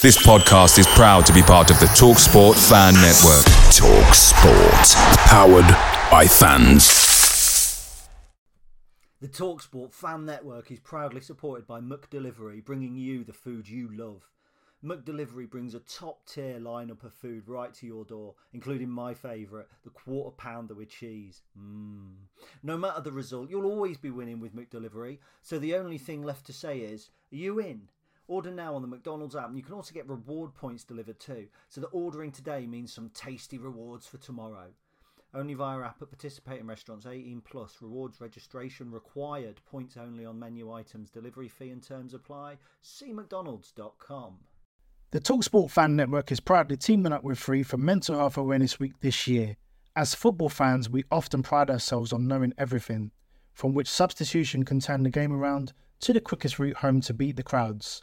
This podcast is proud to be part of the TalkSport Fan Network. TalkSport. Powered by fans. The TalkSport Fan Network is proudly supported by McDelivery, bringing you the food you love. McDelivery brings a top-tier lineup of food right to your door, including my favourite, the quarter pounder with cheese. No matter the result, you'll always be winning with McDelivery, so the only thing left to say is, are you in? Order now on the McDonald's app, and you can also get reward points delivered too, so that ordering today means some tasty rewards for tomorrow. Only via app at participating restaurants, 18 plus, rewards registration required, points only on menu items, delivery fee and terms apply. See mcdonalds.com. The TalkSport Fan Network is proudly teaming up with Free for Mental Health Awareness Week this year. As football fans, we often pride ourselves on knowing everything, from which substitution can turn the game around to the quickest route home to beat the crowds.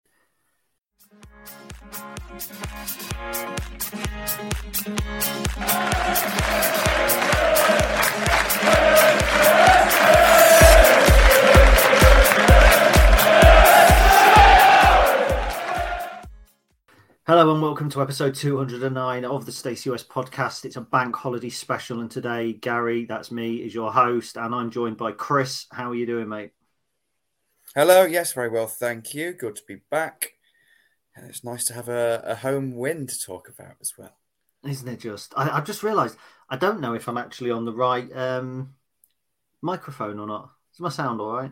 Hello and welcome to episode 209 of the Stacey West podcast. It's a bank holiday special, and today Gary, that's me, is your host, and I'm joined by Chris. How are you doing, mate? Hello, yes, very well, thank you. Good to be back. And it's nice to have a home win to talk about as well. Isn't it just? I've just realised I don't know if I'm actually on the right microphone or not. Does my sound all right?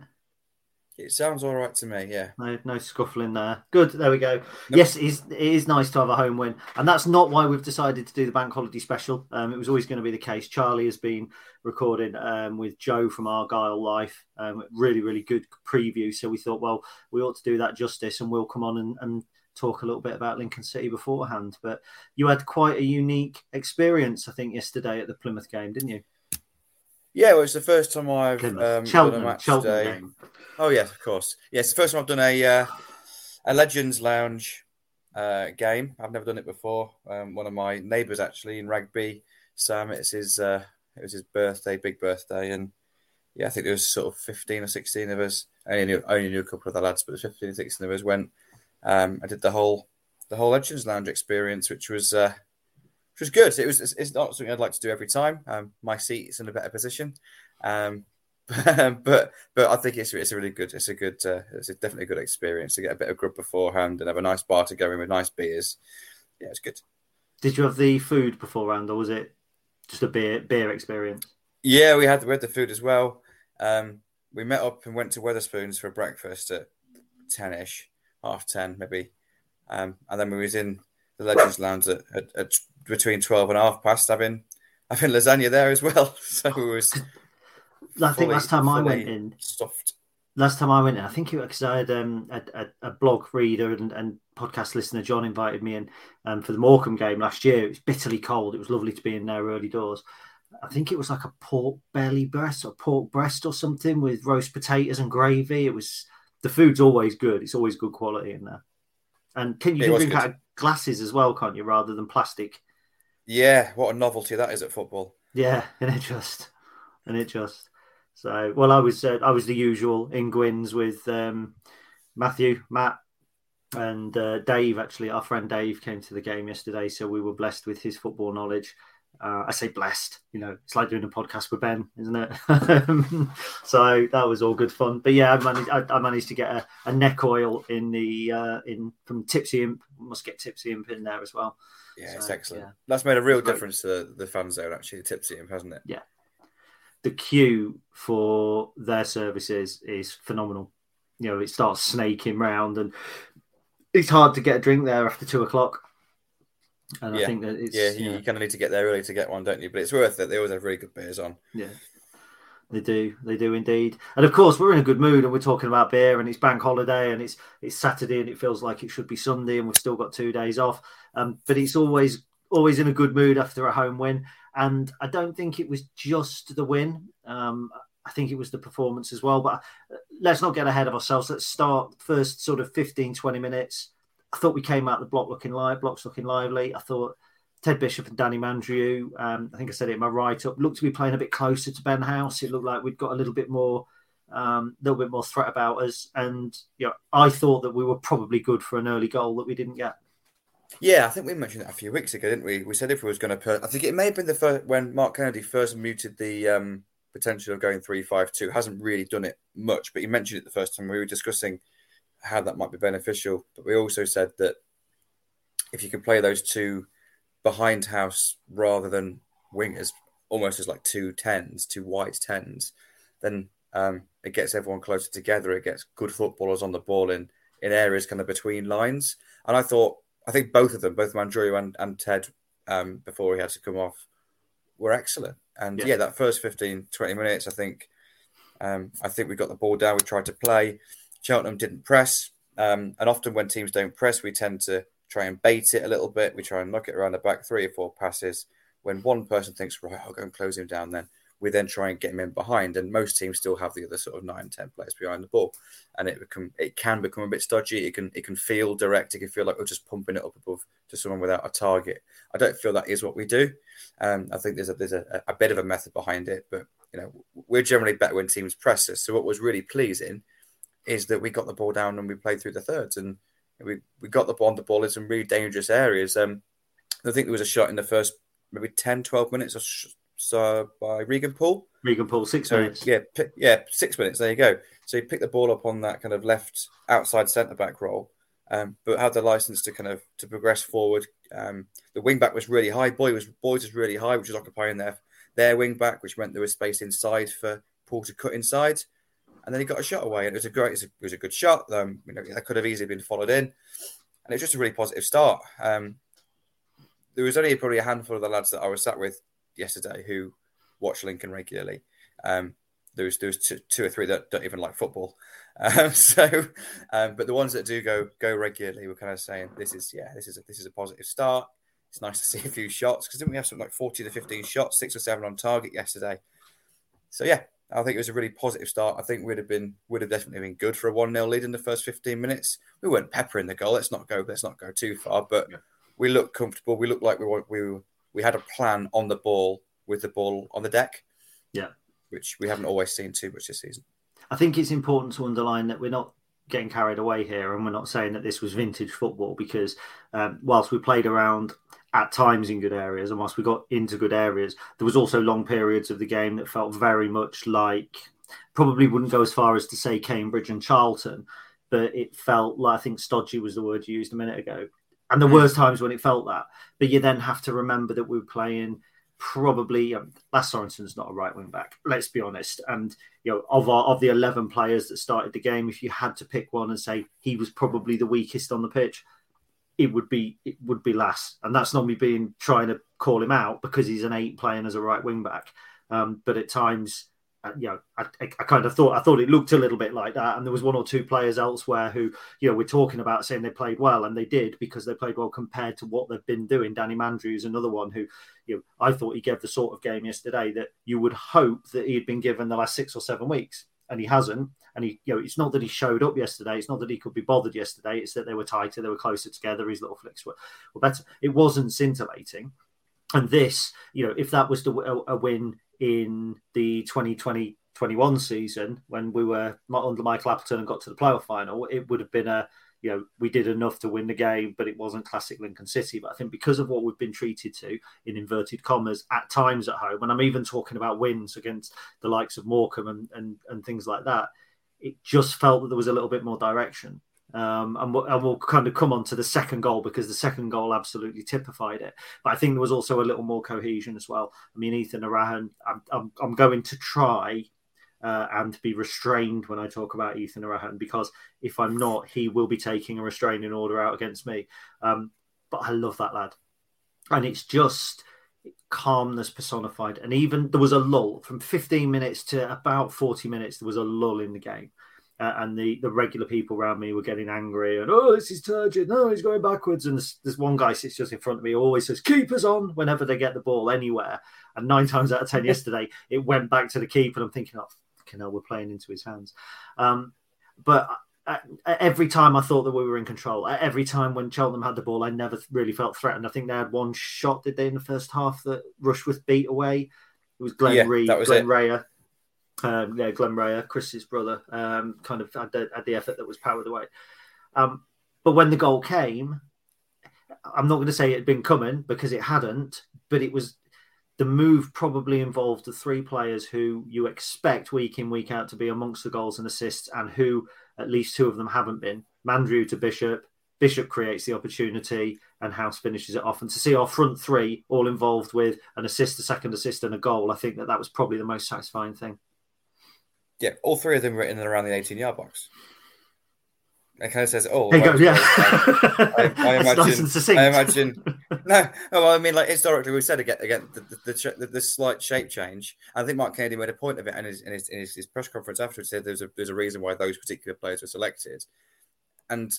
It sounds all right to me, yeah. No scuffling there. Good, there we go. Nope. Yes, it is nice to have a home win. And that's not why we've decided to do the bank holiday special. It was always going to be the case. Charlie has been recording with Joe from Argyle Life. Really, really good preview. So we thought, well, we ought to do that justice and we'll come on and talk a little bit about Lincoln City beforehand. But you had quite a unique experience, I think, yesterday at the Plymouth game, didn't you? Yeah, well, it's the first time I've done a match today. Oh, yes, of course. Yes, it's the first time I've done a Legends Lounge game. I've never done it before. One of my neighbours, actually, in Rugby, Sam, it was his birthday, big birthday. And, yeah, I think there was sort of 15 or 16 of us. I only knew a couple of the lads, but 15 or 16 of us went. I did the whole Legends Lounge experience, which was good. It's not something I'd like to do every time. My seat is in a better position, but I think it's definitely a good experience to get a bit of grub beforehand and have a nice bar to go in with nice beers. Yeah, it's good. Did you have the food beforehand, or was it just a beer experience? Yeah, we had the food as well. We met up and went to Wetherspoons for breakfast at 10-ish. 10:30 maybe, and then we was in the Legends Lounge at between 12 and 1:30, having lasagna there as well. So it was. Last time I went in, I think it because I had a blog reader and podcast listener John invited me in for the Morecambe game last year. It was bitterly cold. It was lovely to be in there early doors. I think it was like a pork breast or something with roast potatoes and gravy. It was. The food's always good. It's always good quality in there. And you can drink out of glasses as well, can't you, rather than plastic? Yeah, what a novelty that is at football. Yeah, and it just. So, well, I was the usual in Gwyn's with Matthew, Matt, and Dave, actually. Our friend Dave came to the game yesterday, so we were blessed with his football knowledge. I say blessed, it's like doing a podcast with Ben, isn't it? So that was all good fun. But yeah, I managed to get a neck oil in the from Tipsy Imp. Must get Tipsy Imp in there as well. Yeah, so, it's excellent. Yeah. That's made a real difference to the fan zone, actually, Tipsy Imp, hasn't it? Yeah. The queue for their services is phenomenal. It starts snaking round, and it's hard to get a drink there after 2:00. And yeah. I think that it's you kind of need to get there early to get one, don't you? But it's worth it. They always have really good beers on. Yeah. They do indeed. And of course, we're in a good mood and we're talking about beer and it's bank holiday and it's Saturday and it feels like it should be Sunday and we've still got 2 days off. But it's always in a good mood after a home win. And I don't think it was just the win. I think it was the performance as well. But let's not get ahead of ourselves. Let's start first sort of 15, 20 minutes. I thought we came out the block looking live, blocks looking lively. I thought Ted Bishop and Danny Mandrew, I think I said it in my write-up, looked to be playing a bit closer to Ben House. It looked like we'd got a little bit more threat about us. And you know, I thought that we were probably good for an early goal that we didn't get. Yeah, I think we mentioned that a few weeks ago, didn't we? We said if we was going to... I think it may have been the first, when Mark Kennedy first muted the potential of going 3-5-2. Hasn't really done it much, but he mentioned it the first time. We were discussing how that might be beneficial. But we also said that if you can play those two behind House rather than wingers, almost as like two wide tens, then it gets everyone closer together. It gets good footballers on the ball in areas kind of between lines. And I think both of them, both Mandrew and Ted, before he had to come off, were excellent. And yeah, that first 15, 20 minutes, I think we got the ball down. We tried to play. Cheltenham didn't press. And often when teams don't press, we tend to try and bait it a little bit. We try and knock it around the back, 3 or 4 passes. When one person thinks, right, I'll go and close him down then, we then try and get him in behind. And most teams still have the other sort of 9, 10 players behind the ball. And it can become a bit stodgy. It can feel direct. It can feel like we're just pumping it up above to someone without a target. I don't feel that is what we do. I think there's a bit of a method behind it. But, you know, we're generally better when teams press us. So what was really pleasing is that we got the ball down and we played through the thirds. And we got the ball on the ball in some really dangerous areas. I think there was a shot in the first maybe 10, 12 minutes or so by Regan Paul, 6 minutes. Yeah, 6 minutes. There you go. So he picked the ball up on that kind of left outside centre-back role, but had the licence to kind of progress forward. The wing-back was really high. Boyd was really high, which was occupying their wing-back, which meant there was space inside for Paul to cut inside. And then he got a shot away, and it was a good shot. You know, that could have easily been followed in. And it was just a really positive start. There was only probably a handful of the lads that I was sat with yesterday who watch Lincoln regularly. There was two or three that don't even like football. But the ones that do go regularly were kind of saying, this is a positive start. It's nice to see a few shots, because didn't we have something like 40 to 15 shots, 6 or 7 on target yesterday? So yeah, I think it was a really positive start. I think would have definitely been good for a 1-0 lead in the first 15 minutes. We weren't peppering the goal. Let's not go too far, but yeah, we looked comfortable. We looked like we had a plan on the ball with the ball on the deck. Yeah, which we haven't always seen too much this season. I think it's important to underline that we're not getting carried away here, and we're not saying that this was vintage football, because whilst we played around at times in good areas, and whilst we got into good areas, there was also long periods of the game that felt very much like, probably wouldn't go as far as to say Cambridge and Charlton, but it felt like, I think stodgy was the word you used a minute ago. And there were times when it felt that. But you then have to remember that we were playing probably... Lass Sorensen's not a right wing back, let's be honest. And you know, of the 11 players that started the game, if you had to pick one and say he was probably the weakest on the pitch, it would be Lass. And that's not me trying to call him out, because he's an 8 playing as a right wing back. But at times, you know, I kind of thought it looked a little bit like that. And there was 1 or 2 players elsewhere who, you know, we're talking about saying they played well, and they did, because they played well compared to what they've been doing. Danny Mandrew's another one who, you know, I thought he gave the sort of game yesterday that you would hope that he'd been given the last 6 or 7 weeks, and he hasn't. And he, you know, it's not that he showed up yesterday. It's not that he could be bothered yesterday. It's that they were tighter, they were closer together. His little flicks were better. It wasn't scintillating. And this, you know, if that was a win in the 2020-21 season, when we were under Michael Appleton and got to the playoff final, it would have been a, you know, we did enough to win the game, but it wasn't classic Lincoln City. But I think because of what we've been treated to, in inverted commas, at times at home, and I'm even talking about wins against the likes of Morecambe and things like that, it just felt that there was a little bit more direction. And we'll kind of come on to the second goal, because the second goal absolutely typified it. But I think there was also a little more cohesion as well. I mean, Ethan Erhahon, I'm going to try and be restrained when I talk about Ethan Erhahon, because if I'm not, he will be taking a restraining order out against me. But I love that lad. And it's just, calmness personified. And even there was a lull from 15 minutes to about 40 minutes. There was a lull in the game. And the regular people around me were getting angry and, oh, this is turgid. No, he's going backwards. And there's one guy sits just in front of me, always says, keepers on, whenever they get the ball anywhere. And 9 times out of 10 yesterday, it went back to the keeper. And I'm thinking, oh, fucking hell, we're playing into his hands. But every time I thought that we were in control, every time when Cheltenham had the ball, I never really felt threatened. I think they had one shot, did they, in the first half that Rushworth beat away? It was Glenn Raya. Glenn Raya, Chris's brother, kind of had the effort that was powered away. But when the goal came, I'm not going to say it had been coming because it hadn't, but it was the move probably involved the 3 players who you expect week in, week out to be amongst the goals and assists, and who at least 2 of them haven't been. Mandrew to Bishop. Bishop creates the opportunity and House finishes it off. And to see our front 3 all involved with an assist, a second assist and a goal, I think that was probably the most satisfying thing. Yeah, all 3 of them were in and around the 18-yard box. That kind of says, "Oh, well, yeah." I imagine. No, historically, we've said again the slight shape change. I think Mark Kennedy made a point of it, and in his press conference afterwards said there's a reason why those particular players were selected. And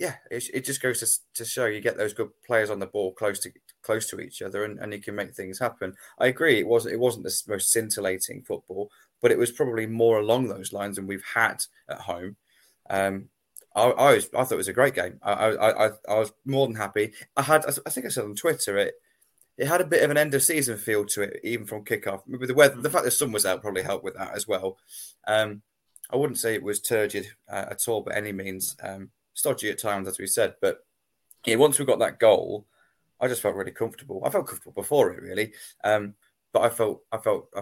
yeah, it just goes to show you get those good players on the ball close to each other, and you can make things happen. I agree. It wasn't the most scintillating football, but it was probably more along those lines than we've had at home. I thought it was a great game. I was more than happy. I think I said on Twitter, it had a bit of an end of season feel to it, even from kickoff. Maybe the weather, the fact the sun was out probably helped with that as well. I wouldn't say it was turgid at all by any means. Stodgy at times, as we said, but yeah, once we got that goal, I just felt really comfortable. I felt comfortable before it, really. But I felt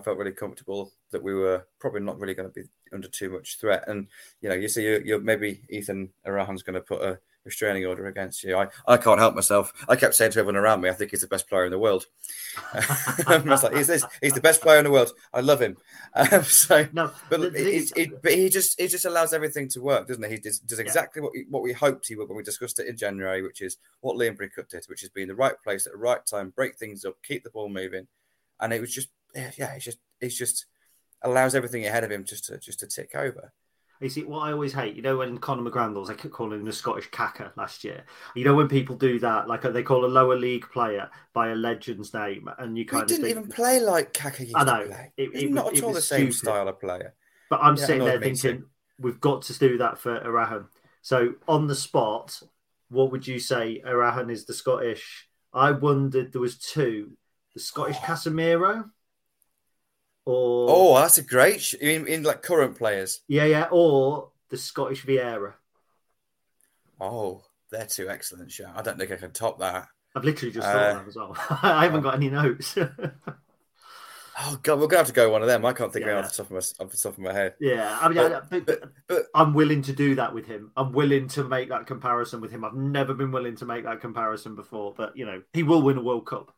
really comfortable that we were probably not really going to be under too much threat. And you know, you see, you're maybe Ethan Erhahon's going to put a restraining order against you. I can't help myself. I kept saying to everyone around me, I think he's the best player in the world. I was like, he's the best player in the world. I love him. But he just allows everything to work, doesn't he? He does exactly what we hoped he would when we discussed it in January, which is what Liam Bridcutt did, which is be in the right place at the right time, break things up, keep the ball moving. And it was just, it just allows everything ahead of him just to tick over. You see, what I always hate, you know, when Conor McGrandles, I kept calling him the Scottish Kaka last year. You know, when people do that, like they call a lower league player by a legend's name, and you kind of didn't even play like Kaka used to play. It was not at all the same style of player. But I'm sitting there thinking, we've got to do that for Erhahon. So on the spot, what would you say Erhahon is the Scottish? I wondered, there was 2. The Scottish Casemiro, or that's a great. In like current players, or the Scottish Vieira. Oh, they're 2 excellent shots. I don't think I can top that. I've literally just thought that as well. I haven't got any notes. Oh God, we're gonna have to go one of them. I can't think of it off the top of my head. Yeah, I mean, but I'm willing to do that with him. I'm willing to make that comparison with him. I've never been willing to make that comparison before, but you know, he will win a World Cup.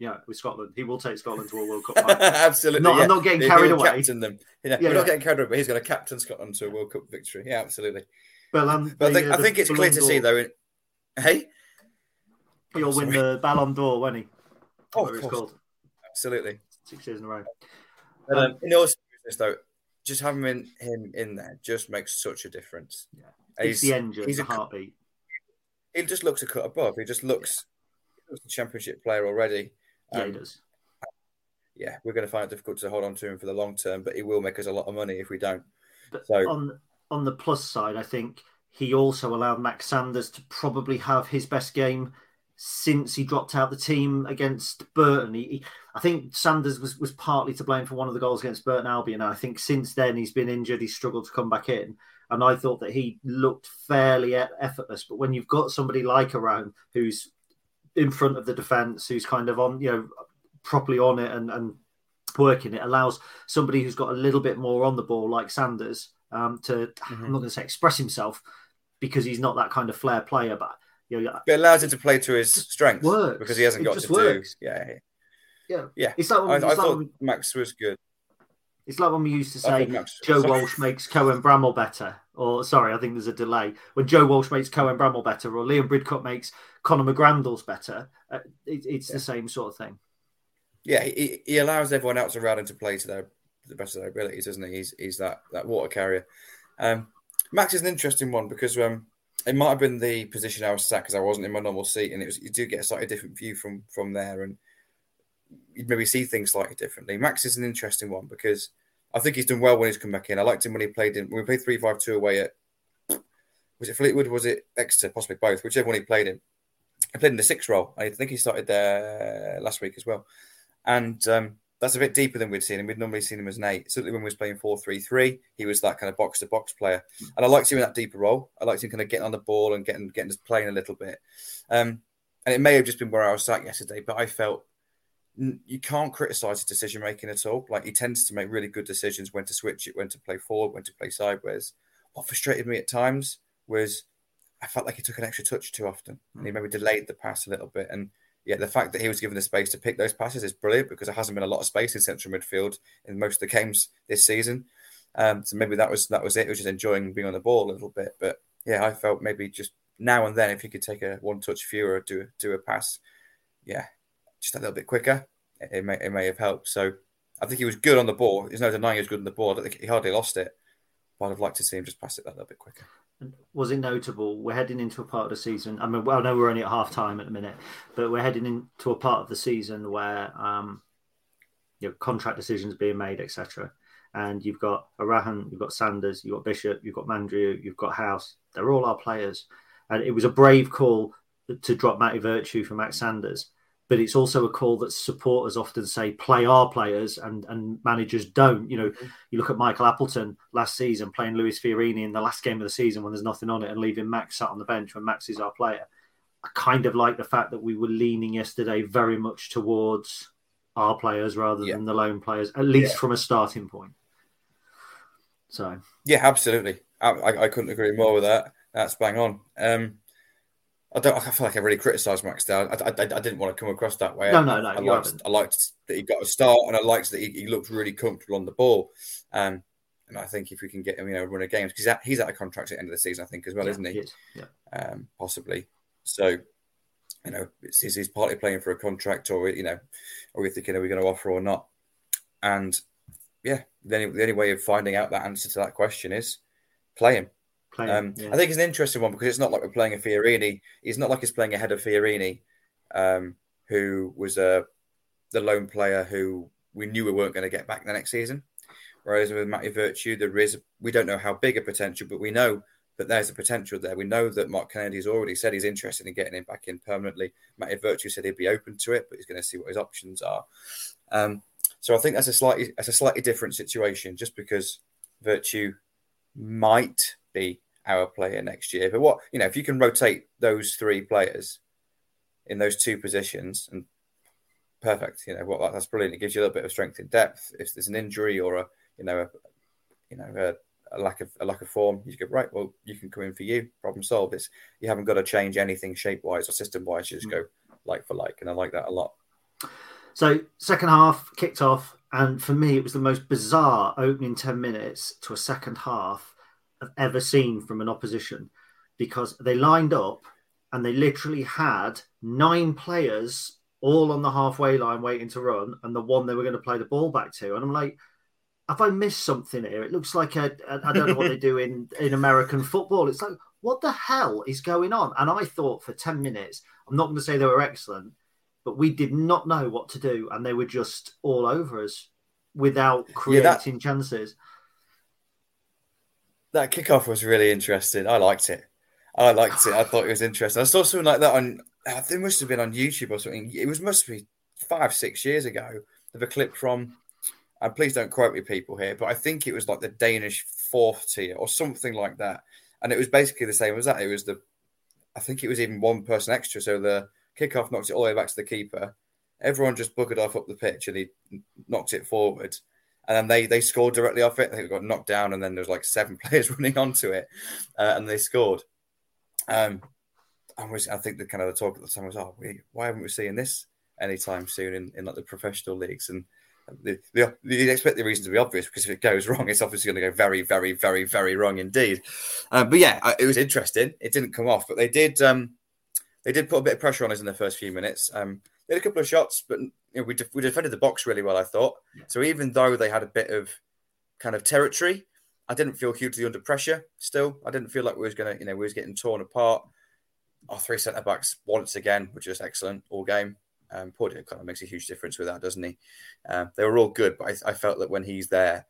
Yeah, with Scotland. He will take Scotland to a World Cup final. Absolutely. I'm not getting carried away. Captain them. We're not getting carried away, but he's going to captain Scotland to a World Cup victory. Yeah, absolutely. But I think it's clear to see, though. Hey? He'll win the Ballon d'Or, won't he? Oh, of course. Absolutely. 6 years in a row. In all seriousness, though, just having him in there just makes such a difference. Yeah. He's the engine, he's a heartbeat. He just looks a cut above. He just looks a championship player already. Yeah, he does. Yeah, we're going to find it difficult to hold on to him for the long term, but he will make us a lot of money if we don't. But so on the plus side, I think he also allowed Max Sanders to probably have his best game since he dropped out the team against Burton. I think Sanders was partly to blame for one of the goals against Burton Albion. And I think since then he's been injured. He's struggled to come back in. And I thought that he looked fairly effortless. But when you've got somebody like Erhahon who's in front of the defence, who's kind of on, you know, properly on it and working it, allows somebody who's got a little bit more on the ball, like Sanders, I'm not going to say express himself because he's not that kind of flair player, but it allows him to play to his strengths because he hasn't got to works. Do. Yeah. Yeah. It's like I thought Max was good. It's like when we used to say Joe Walsh makes Cohen Bramall better. I think there's a delay. When Joe Walsh makes Cohen Bramall better or Liam Bridcutt makes Conor McGrandles better, it's the same sort of thing. Yeah, he allows everyone else around him to play to the best of their abilities, doesn't he? He's that water carrier. Max is an interesting one because it might have been the position I was sat because I wasn't in my normal seat, and it was, you do get a slightly different view from there, and you'd maybe see things slightly differently. Max is an interesting one because I think he's done well when he's come back in. I liked him when he played in, when we played 3-5-2 away at, was it Fleetwood, was it Exeter, possibly both, whichever one he played in. He played in the sixth role. I think he started there last week as well. And that's a bit deeper than we'd seen him. We'd normally seen him as an eight. Certainly when we was playing 4-3-3, he was that kind of box-to-box player. And I liked him in that deeper role. I liked him kind of getting on the ball and getting us playing a little bit. And it may have just been where I was sat yesterday, but I felt you can't criticise his decision-making at all. Like, he tends to make really good decisions, when to switch it, when to play forward, when to play sideways. What frustrated me at times was I felt like he took an extra touch too often, and he maybe delayed the pass a little bit. And yeah, the fact that he was given the space to pick those passes is brilliant, because there hasn't been a lot of space in central midfield in most of the games this season. So maybe that was it. It was just enjoying being on the ball a little bit. But yeah, I felt maybe just now and then, if he could take a one touch fewer or do a pass, yeah, just a little bit quicker, it may have helped. So I think he was good on the ball. There's no denying he was good on the ball. I don't think he hardly lost it. But I'd have liked to see him just pass it that little bit quicker. Was it notable? We're heading into a part of the season. I mean, well, I know we're only at half time at the minute, but we're heading into a part of the season where contract decisions being made, etc. And you've got Erhahon, you've got Sanders, you've got Bishop, you've got Mandrew, you've got House. They're all our players. And it was a brave call to drop Matty Virtue for Max Sanders. But it's also a call that supporters often say, play our players, and managers don't. You know, you look at Michael Appleton last season playing Luis Fiorini in the last game of the season when there's nothing on it and leaving Max sat on the bench when Max is our player. I kind of like the fact that we were leaning yesterday very much towards our players rather than the lone players, at least from a starting point. So yeah, absolutely. I couldn't agree more with that. That's bang on. I feel like I really criticised Max Dowd. I didn't want to come across that way. No. I liked that he got a start, and I liked that he looked really comfortable on the ball. And I think if we can get him, run a game, because he's out of contract at the end of the season, I think, as well, isn't he? He is. Yeah. Possibly. So, he's partly playing for a contract, or we're thinking, are we going to offer or not? And yeah, the only way of finding out that answer to that question is play him. I think it's an interesting one because it's not like we're playing a Fiorini. It's not like he's playing ahead of Fiorini, who was the lone player who we knew we weren't going to get back the next season. Whereas with Matty Virtue, there is, we don't know how big a potential, but we know that there's a potential there. We know that Mark Kennedy has already said he's interested in getting him back in permanently. Matty Virtue said he'd be open to it, but he's going to see what his options are. So I think that's a slightly different situation, just because Virtue might be our player next year. But if you can rotate those three players in those two positions, and perfect, that's brilliant. It gives you a little bit of strength in depth. If there's an injury or a lack of form, you go, right, well, you can come in for you. Problem solved. It's, you haven't got to change anything shape-wise or system-wise. You just go like for like, and I like that a lot. So second half kicked off, and for me, it was the most bizarre opening 10 minutes to a second half I've ever seen from an opposition, because they lined up and they literally had 9 players all on the halfway line waiting to run, and the one they were going to play the ball back to. And I'm like, have I missed something here? It looks like I don't know what they do in American football. It's like, what the hell is going on? And I thought for 10 minutes, I'm not going to say they were excellent, but we did not know what to do. And they were just all over us without creating chances. That kickoff was really interesting. I liked it. I thought it was interesting. I saw something like that on, I think it must have been on YouTube or something. It must be 5-6 years ago of a clip from, and please don't quote me people here, but I think it was like the Danish fourth tier or something like that. And it was basically the same as that. It was I think it was even one person extra. So the kickoff knocked it all the way back to the keeper. Everyone just buggered off up the pitch and he knocked it forward. And then they scored directly off it. I think it got knocked down, and then there was like 7 players running onto it, and they scored. I think the talk at the time was, why haven't we seen this anytime soon in like the professional leagues? And you'd expect the reason to be obvious, because if it goes wrong, it's obviously going to go very, very, very, very wrong indeed. But yeah, it was interesting. It didn't come off, but they did put a bit of pressure on us in the first few minutes. They had a couple of shots, but you know, we defended the box really well, I thought. So even though they had a bit of kind of territory, I didn't feel hugely under pressure still. I didn't feel like we was going to, you know, we was getting torn apart. Our three centre-backs once again were just excellent all game. Port kind of makes a huge difference with that, doesn't he? They were all good, but I felt that when he's there,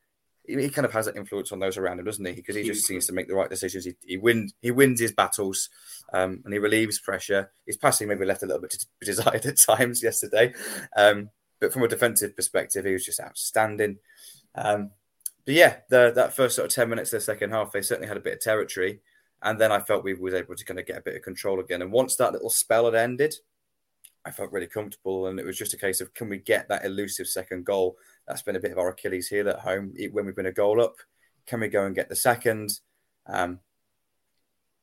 he kind of has that influence on those around him, doesn't he? Because he just seems to make the right decisions. He wins his battles, and he relieves pressure. His passing maybe left a little bit to be desired at times yesterday. But from a defensive perspective, he was just outstanding. But yeah, that first sort of 10 minutes of the second half, they certainly had a bit of territory. And then I felt we was able to kind of get a bit of control again. And once that little spell had ended, I felt really comfortable. And it was just a case of, can we get that elusive second goal? That's been a bit of our Achilles heel at home. When we've been a goal up, can we go and get the second? And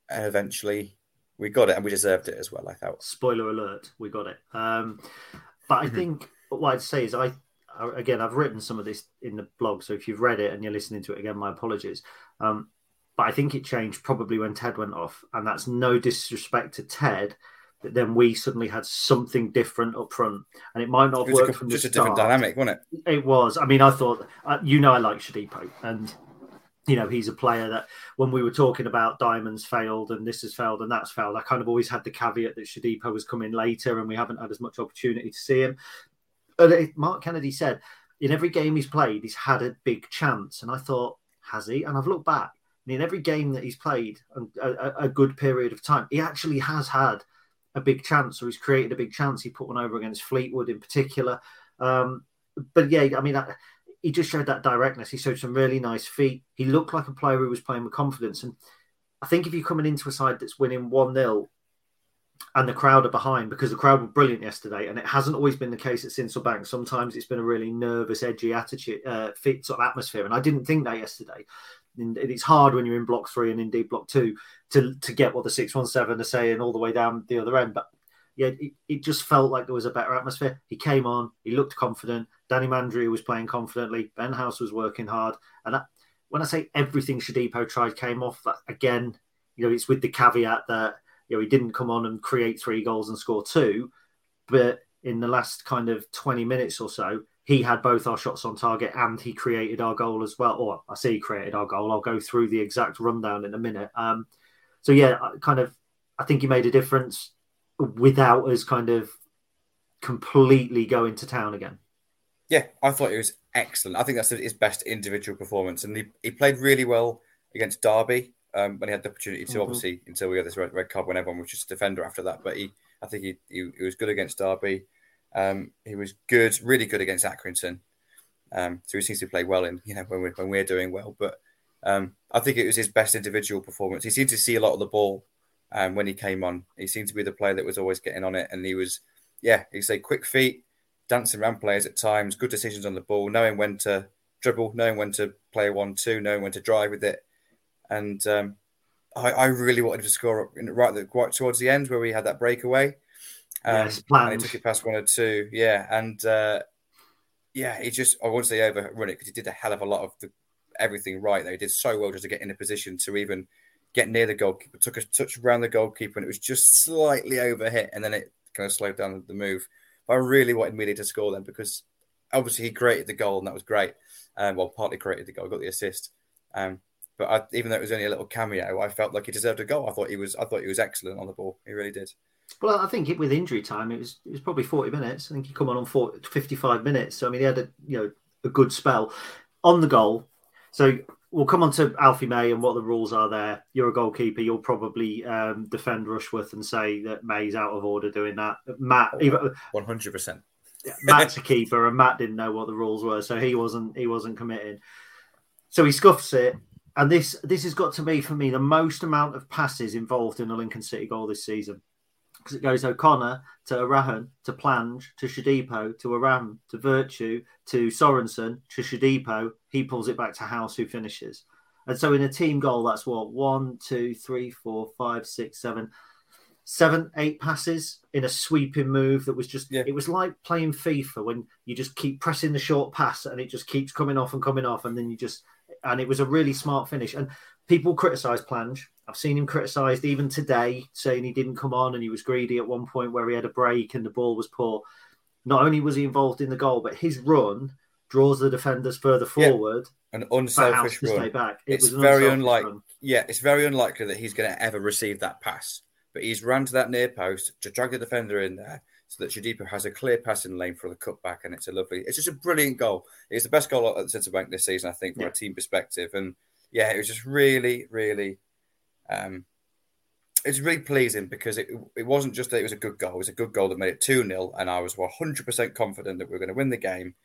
eventually we got it, and we deserved it as well, I thought. Spoiler alert, we got it. But I think what I'd say is, again, I've written some of this in the blog, so if you've read it and you're listening to it again, my apologies. But I think it changed probably when Ted went off, and that's no disrespect to Ted, but then we suddenly had something different up front, and it might not have worked from the start. Just a different dynamic, wasn't it? It was. I mean, I thought, I like Shadipo, and, you know, he's a player that when we were talking about Diamond's failed and this has failed and that's failed, I kind of always had the caveat that Shadipo was coming later and we haven't had as much opportunity to see him. And Mark Kennedy said, in every game he's played, he's had a big chance. And I thought, has he? And I've looked back. In every game that he's played, a good period of time, he actually has had a big chance, or he's created a big chance. He put one over against Fleetwood in particular. But yeah, I mean, he just showed that directness. He showed some really nice feet. He looked like a player who was playing with confidence. And I think if you're coming into a side that's winning 1-0 and the crowd are behind, because the crowd were brilliant yesterday, and it hasn't always been the case at Sinsel Bank. Sometimes it's been a really nervous, edgy attitude, fit sort of atmosphere. And I didn't think that yesterday. And it's hard when you're in block 3 and indeed block 2 to get what the 617 are saying all the way down the other end. But yeah, it just felt like there was a better atmosphere. He came on, he looked confident. Danny Mandrew was playing confidently. Ben House was working hard. And when I say everything Shadipo tried came off, that again, you know, it's with the caveat that, you know, he didn't come on and create 3 goals and score 2. But in the last kind of 20 minutes or so, he had both our shots on target and he created our goal as well. Or I say he created our goal. I'll go through the exact rundown in a minute. So yeah, I think he made a difference without us kind of completely going to town again. Yeah, I thought it was excellent. I think that's his best individual performance. And he played really well against Derby when he had the opportunity to, obviously, until we got this red card when everyone was just a defender after that. But I think he was good against Derby. He was good, really good against Accrington. So he seems to play well in, you know, when we're doing well. But I think it was his best individual performance. He seemed to see a lot of the ball when he came on. He seemed to be the player that was always getting on it. And he was, yeah, he'd say quick feet, dancing around players at times, good decisions on the ball, knowing when to dribble, knowing when to play 1-2, knowing when to drive with it. And I really wanted to score right towards the end where we had that breakaway. And he took it past 1 or 2. Yeah. And he just, I won't say overrun it, because he did a hell of a lot of everything right there. He did so well just to get in a position to even get near the goalkeeper, took a touch around the goalkeeper, and it was just slightly overhit. And then it kind of slowed down the move. But I really wanted Mealy to score then, because obviously he created the goal and that was great. Partly created the goal, got the assist. But even though it was only a little cameo, I felt like he deserved a goal. I thought he was excellent on the ball. He really did. Well, I think with injury time, it was probably 40 minutes. I think he come on 55 minutes. So, I mean, he had a good spell on the goal. So we'll come on to Alfie May and what the rules are there. You're a goalkeeper. You'll probably defend Rushworth and say that May's out of order doing that. Matt, 100%. Matt's a keeper, and Matt didn't know what the rules were, so he wasn't committing. So he scuffs it. And this has got to be, for me, the most amount of passes involved in a Lincoln City goal this season. Because it goes O'Connor to Erhahon to Plange to Shadipo to Aram to Virtue to Sorensen to Shadipo. He pulls it back to House, who finishes. And so in a team goal, that's what? 7, 8 passes in a sweeping move that was just... Yeah. It was like playing FIFA when you just keep pressing the short pass and it just keeps coming off and then you just... And it was a really smart finish. And people criticise Plange. I've seen him criticised even today, saying he didn't come on and he was greedy at one point where he had a break and the ball was poor. Not only was he involved in the goal, but his run draws the defenders further forward. An unselfish run. To stay back. It's very unlikely that he's going to ever receive that pass. But he's ran to that near post to drag the defender in there so that Shadipo has a clear passing lane for the cutback, and it's just a brilliant goal. It's the best goal at centre back this season, I think, from a team perspective. And yeah, it was just really, really... It's really pleasing because it wasn't just that it was a good goal. It was a good goal that made it 2-0, and I was 100% confident that we were going to win the game.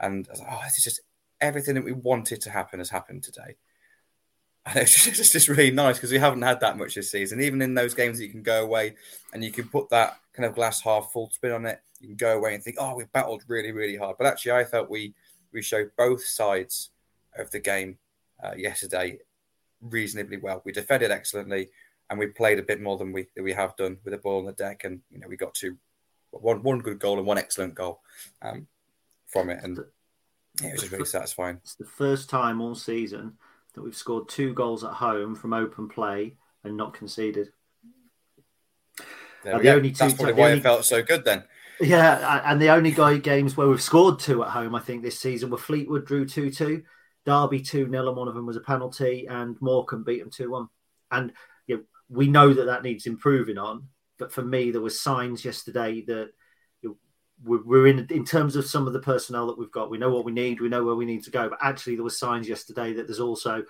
And I was like, this is just everything that we wanted to happen has happened today. And it's just really nice because we haven't had that much this season. Even in those games that you can go away and you can put that kind of glass half full spin on it, you can go away and think, we battled really, really hard. But actually, I felt we showed both sides of the game yesterday reasonably well. We defended excellently. And we played a bit more than we have done with the ball on the deck, and we got one good goal and one excellent goal from it, and it was just really satisfying. It's the first time all season that we've scored two goals at home from open play and not conceded. That's probably why it felt so good then. Yeah, and the only games where we've scored two at home, I think, this season were Fleetwood drew 2-2, Derby 2-0, and one of them was a penalty, and Morecambe beat them 2-1, and. We know that needs improving on, but for me, there were signs yesterday that we're in terms of some of the personnel that we've got. We know what we need. We know where we need to go. But actually, there were signs yesterday that there's also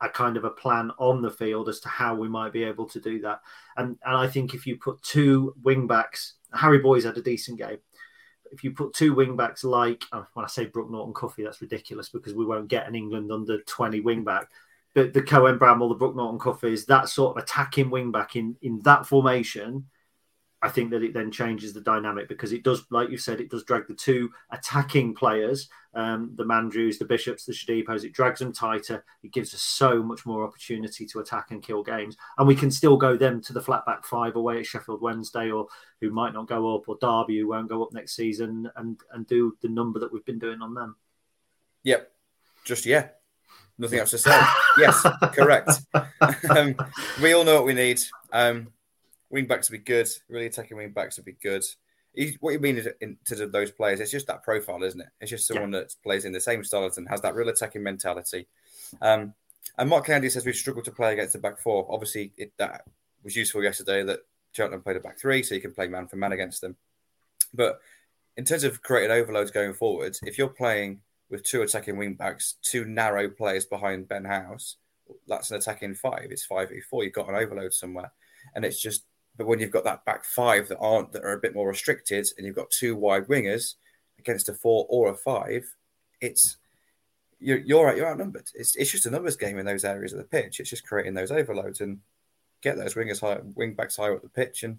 a kind of a plan on the field as to how we might be able to do that. And I think if you put two wing-backs, Harry Boy's had a decent game. If you put two wing-backs like, when I say Brook Norton-Cuffy, that's ridiculous because we won't get an England under 20 wing-back. The Cohen Bramwell, the Brook Norton-Cuffys, that sort of attacking wing back in that formation, I think that it then changes the dynamic because it does, like you said, it does drag the two attacking players, the Mandrews, the Bishops, the Shadipos, it drags them tighter. It gives us so much more opportunity to attack and kill games. And we can still go them to the flat back five away at Sheffield Wednesday, or who might not go up, or Derby, who won't go up next season, and do the number that we've been doing on them. Yep. Nothing else to say. Yes, correct. We all know what we need. Wing backs would be good. Really attacking wing backs would be good. What you mean to those players, it's just that profile, isn't it? It's just someone that plays in the same style and has that real attacking mentality. And Mark Kennedy says we've struggled to play against the back four. Obviously, that was useful yesterday that Cheltenham played a back three, so you can play man for man against them. But in terms of creating overloads going forward, if you're playing with two attacking wing-backs, two narrow players behind Ben House, that's an attacking five. It's 5v4. You've got an overload somewhere. And it's just... But when you've got that back five that are a bit more restricted and you've got two wide wingers against a four or a five, it's... You're outnumbered. It's just a numbers game in those areas of the pitch. It's just creating those overloads and get those wing-backs higher up the pitch. And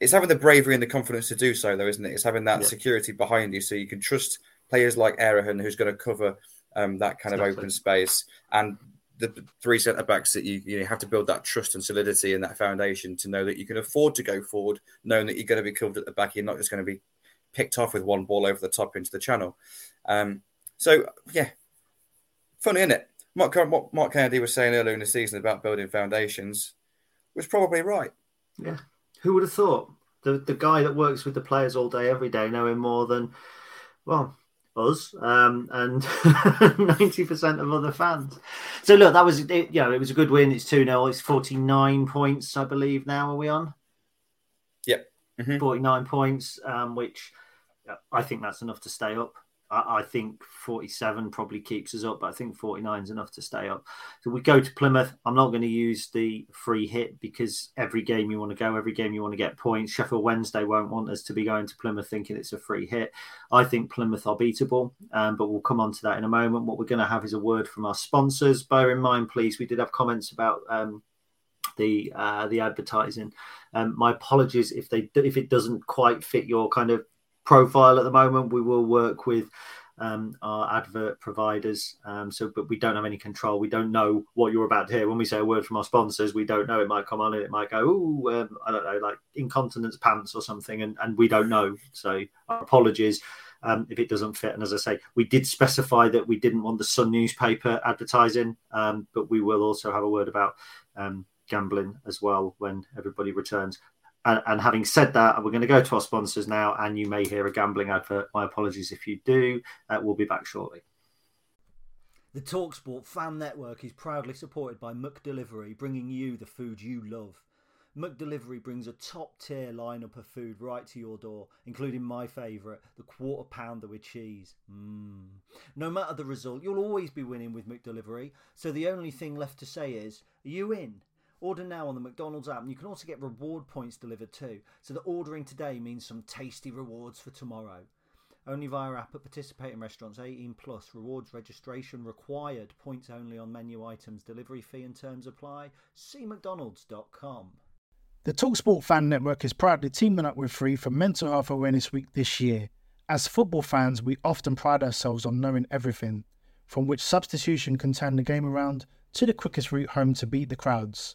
it's having the bravery and the confidence to do so, though, isn't it? It's having that security behind you so you can trust... players like Erhahon, who's going to cover that kind of open space, and the three centre-backs that you have to build that trust and solidity and that foundation to know that you can afford to go forward, knowing that you're going to be covered at the back. You're not just going to be picked off with one ball over the top into the channel. Funny, isn't it? What Mark Kennedy was saying earlier in the season about building foundations was probably right. Yeah. Who would have thought? The guy that works with the players all day, every day, knowing more than, us and 90% of other fans. So look, that was it. It was a good win. It's 2-0. It's 49 points, I believe. Now are we on? Yep, 49 points, which I think that's enough to stay up. I think 47 probably keeps us up, but I think 49 is enough to stay up. So we go to Plymouth. I'm not going to use the free hit because every game you want to get points. Sheffield Wednesday won't want us to be going to Plymouth thinking it's a free hit. I think Plymouth are beatable, but we'll come on to that in a moment. What we're going to have is a word from our sponsors. Bear in mind, please, we did have comments about the advertising. My apologies if it doesn't quite fit your kind of profile at the moment. We will work with our advert providers, but we don't have any control. We don't know what you're about to hear. When we say a word from our sponsors, we don't know. It might come on and it might go, I don't know, like incontinence pants or something, and we don't know. So our apologies if it doesn't fit. And as I say, we did specify that we didn't want the Sun newspaper advertising, but we will also have a word about gambling as well when everybody returns. And having said that, we're going to go to our sponsors now, and you may hear a gambling advert. My apologies if you do. We'll be back shortly. The TalkSport Fan Network is proudly supported by McDelivery, bringing you the food you love. McDelivery brings a top-tier lineup of food right to your door, including my favourite, the quarter pounder with cheese. No matter the result, you'll always be winning with McDelivery, so the only thing left to say is, are you in? Order now on the McDonald's app, and you can also get reward points delivered too, so that ordering today means some tasty rewards for tomorrow. Only via app at participating restaurants, 18 plus, rewards registration required, points only on menu items, delivery fee and terms apply. See mcdonalds.com. The TalkSport Fan Network is proudly teaming up with Free for Mental Health Awareness Week this year. As football fans, we often pride ourselves on knowing everything, from which substitution can turn the game around to the quickest route home to beat the crowds.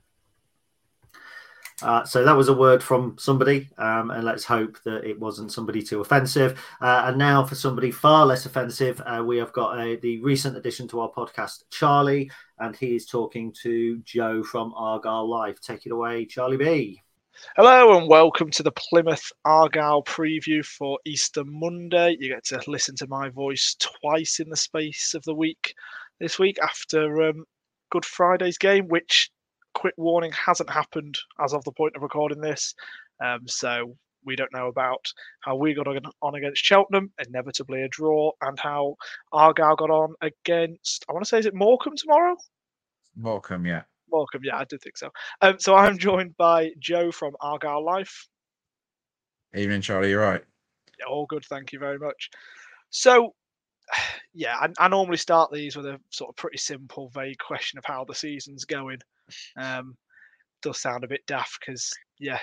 So that was a word from somebody, and let's hope that it wasn't somebody too offensive. And now for somebody far less offensive, we have got the recent addition to our podcast, Charlie, and he is talking to Joe from Argyle Life. Take it away, Charlie B. Hello and welcome to the Plymouth Argyle preview for Easter Monday. You get to listen to my voice twice in the space of the week this week after Good Friday's game, which... quick warning, hasn't happened as of the point of recording this, so we don't know about how we got on against Cheltenham, inevitably a draw, and how Argyle got on against, I want to say, is it Morecambe tomorrow? Morecambe, yeah. Morecambe, yeah, I did think so. So I'm joined by Joe from Argyle Life. Evening, Charlie, you're right. Yeah, all good, thank you very much. So, yeah, I normally start these with a sort of pretty simple, vague question of how the season's going. Does sound a bit daft because you're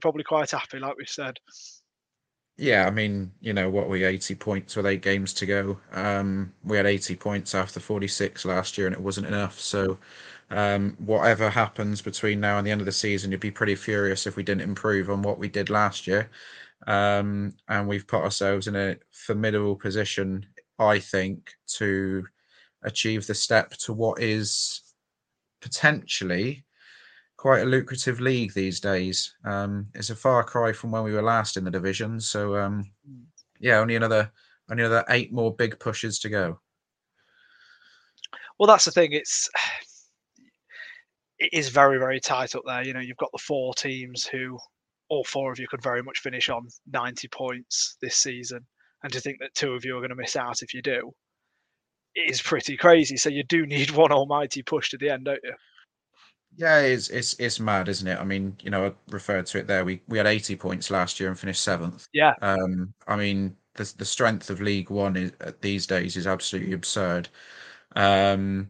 probably quite happy, like we've said. Yeah, I mean, you know what, we 80 points with 8 games to go. We had 80 points after 46 last year and it wasn't enough, so whatever happens between now and the end of the season, you'd be pretty furious if we didn't improve on what we did last year. And we've put ourselves in a formidable position, I think, to achieve the step to what is potentially quite a lucrative league these days. It's a far cry from when we were last in the division. So only another 8 more big pushes to go. Well, that's the thing. It is very, very tight up there. You know, you've got the 4 teams who, all 4 of you could very much finish on 90 points this season. And to think that 2 of you are going to miss out if you do, is pretty crazy. So you do need one almighty push to the end, don't you? Yeah, it's mad, isn't it? I mean, you know, I referred to it there. We had 80 points last year and finished 7th. Yeah. I mean, the strength of League One is, these days, is absolutely absurd. And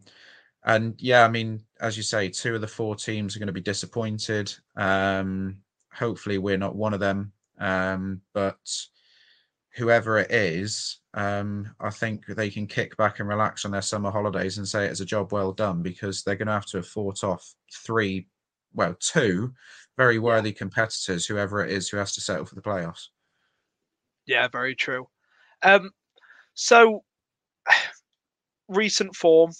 yeah, I mean, as you say, 2 of the 4 teams are going to be disappointed. Hopefully, we're not one of them. But whoever it is, I think they can kick back and relax on their summer holidays and say it's a job well done, because they're going to have fought off 2 very worthy competitors, whoever it is who has to settle for the playoffs. Yeah, very true. So recent form,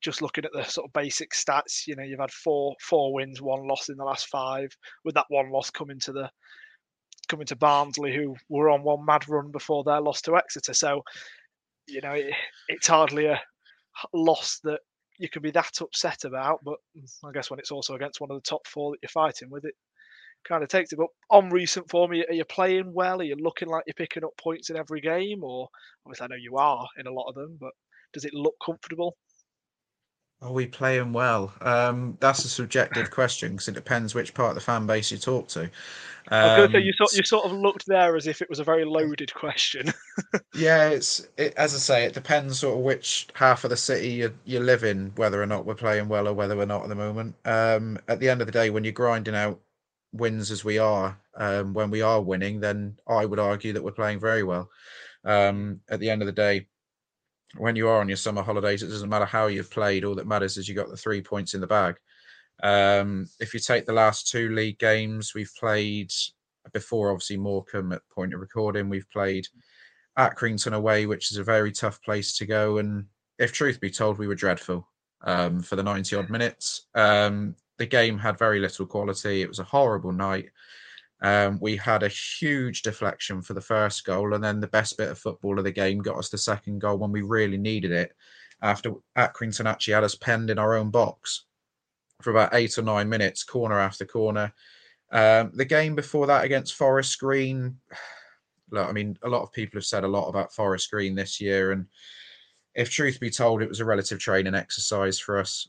just looking at the sort of basic stats, you know, you've had 4 wins, 1 loss in the last 5, with that 1 loss coming to Barnsley, who were on one mad run before their loss to Exeter. So, you know, it's hardly a loss that you can be that upset about, but I guess when it's also against one of the top 4 that you're fighting with, it kind of takes it. But on recent form, are you playing well? Are you looking like you're picking up points in every game? Or, obviously, I know you are in a lot of them, but does it look comfortable? Are we playing well? That's a subjective question because it depends which part of the fan base you talk to. You sort of looked there as if it was a very loaded question. Yeah, as I say, it depends sort of which half of the city you live in, whether or not we're playing well or whether we're not at the moment. At the end of the day, when you're grinding out wins as we are, when we are winning, then I would argue that we're playing very well. At the end of the day, when you are on your summer holidays, it doesn't matter how you've played. All that matters is you got the 3 points in the bag. If you take the last two league games we've played, before obviously Morecambe at point of recording, we've played Accrington away, which is a very tough place to go. And if truth be told, we were dreadful for the 90 odd minutes. The game had very little quality. It was a horrible night. We had a huge deflection for the first goal, and then the best bit of football of the game got us the second goal when we really needed it, after Accrington actually had us penned in our own box for about 8 or 9 minutes, corner after corner. The game before that against Forest Green, look, I mean, a lot of people have said a lot about Forest Green this year, and if truth be told, it was a relative training exercise for us.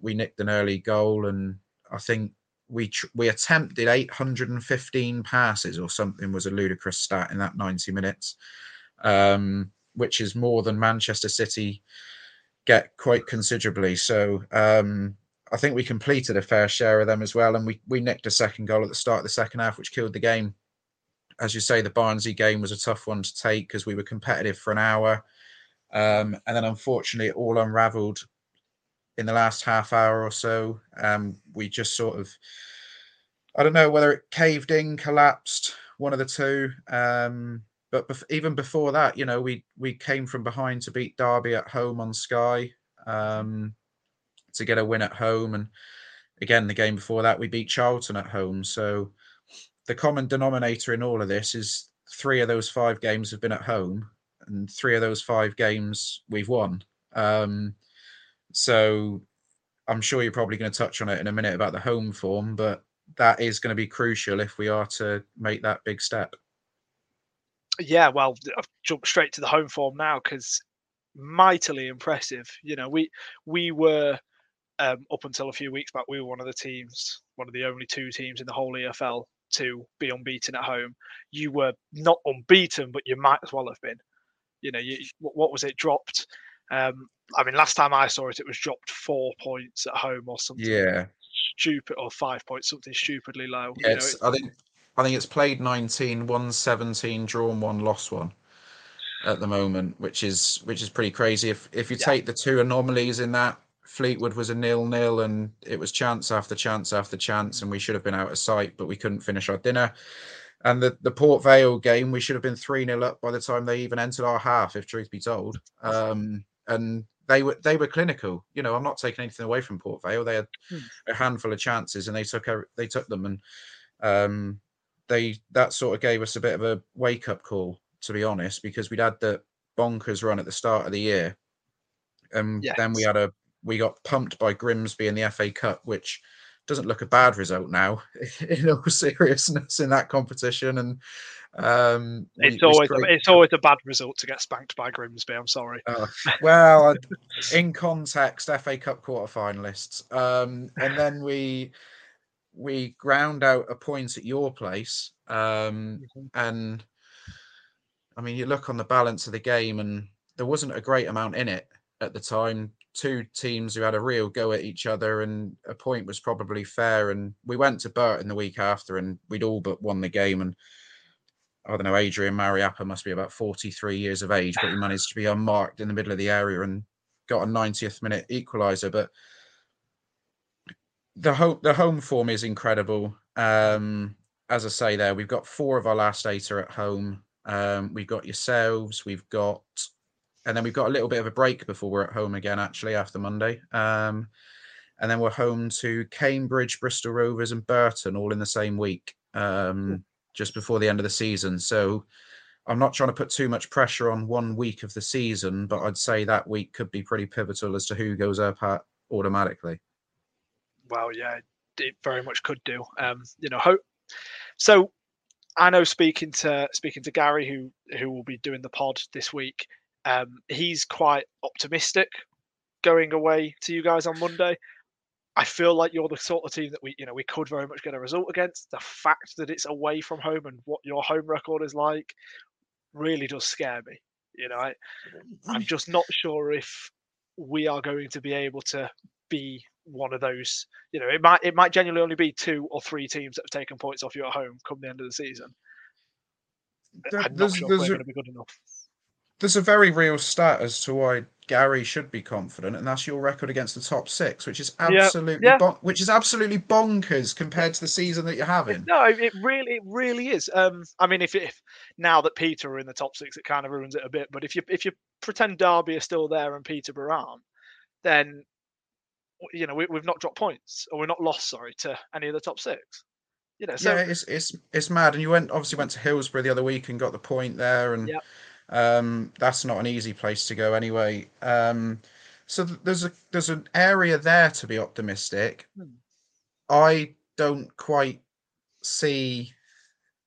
We nicked an early goal, and I think we attempted 815 passes or something, was a ludicrous stat in that 90 minutes, which is more than Manchester City get quite considerably. So I think we completed a fair share of them as well. And we nicked a second goal at the start of the second half, which killed the game. As you say, the Barnsley game was a tough one to take because we were competitive for an hour. And then unfortunately, it all unraveled in the last half hour or so. We just sort of, I don't know whether it caved in, collapsed, one of the two. But even before that, you know, we came from behind to beat Derby at home on Sky. To get a win at home, and again the game before that we beat Charlton at home. So the common denominator in all of this is 3 of those 5 games have been at home, and 3 of those 5 games we've won. So I'm sure you're probably going to touch on it in a minute about the home form, but that is going to be crucial if we are to make that big step. Yeah, well, I've jumped straight to the home form now, because mightily impressive. You know, we were up until a few weeks back, we were one of the only 2 teams in the whole EFL to be unbeaten at home. You were not unbeaten, but you might as well have been. You know, what was it dropped? I mean, last time I saw it, it was dropped 4 points at home or something. Yeah, stupid, or 5 points, something stupidly low. Yeah, you know, I think it's played 19, won 17, drawn 1, lost 1 at the moment, which is pretty crazy. If you take the 2 anomalies in that, Fleetwood was a 0-0, and it was chance after chance after chance, and we should have been out of sight, but we couldn't finish our dinner. And the Port Vale game, we should have been 3-0 up by the time they even entered our half, if truth be told. And they were clinical. You know, I'm not taking anything away from Port Vale. They had a handful of chances, and they took them, and that sort of gave us a bit of a wake up call, to be honest, because we'd had the bonkers run at the start of the year. Then we got pumped by Grimsby in the FA Cup, which doesn't look a bad result now in all seriousness in that competition. And it's always a bad result to get spanked by Grimsby. I'm sorry. Well, in context, FA Cup quarterfinalists. And then we ground out a point at your place. And I mean, you look on the balance of the game, and there wasn't a great amount in it at the time. 2 teams who had a real go at each other, and a point was probably fair. And we went to Burton the week after, and we'd all but won the game. And I don't know, Adrian Mariappa must be about 43 years of age, but he managed to be unmarked in the middle of the area and got a 90th minute equaliser. But the home form is incredible. As I say there, we've got 4 of our last 8 are at home. We've got yourselves, and then we've got a little bit of a break before we're at home again, actually, after Monday. And then we're home to Cambridge, Bristol Rovers and Burton all in the same week, just before the end of the season. So I'm not trying to put too much pressure on one week of the season, but I'd say that week could be pretty pivotal as to who goes up automatically. Well, yeah, it very much could do. You know, hope so. I know speaking to Gary, who will be doing the pod this week, he's quite optimistic going away to you guys on Monday. I feel like you're the sort of team that we could very much get a result against. The fact that it's away from home and what your home record is like really does scare me. You know, I'm just not sure if we are going to be able to be one of those, you know, it might genuinely only be 2 or 3 teams that have taken points off you at home come the end of the season. I'm not sure they're going to be good enough. There's a very real stat as to why Gary should be confident, and that's your record against the top 6, which is absolutely absolutely bonkers compared to the season that you're having. No, it really is. I mean, if now that Peter are in the top 6, it kind of ruins it a bit. But if you pretend Derby are still there and Peterborough aren't, then you know we've not dropped points, or we're not lost, sorry, to any of the top 6. You know, so yeah, it's mad. And you obviously went to Hillsborough the other week and got the point there, and. Yep. That's not an easy place to go anyway. So there's an area there to be optimistic. I don't quite see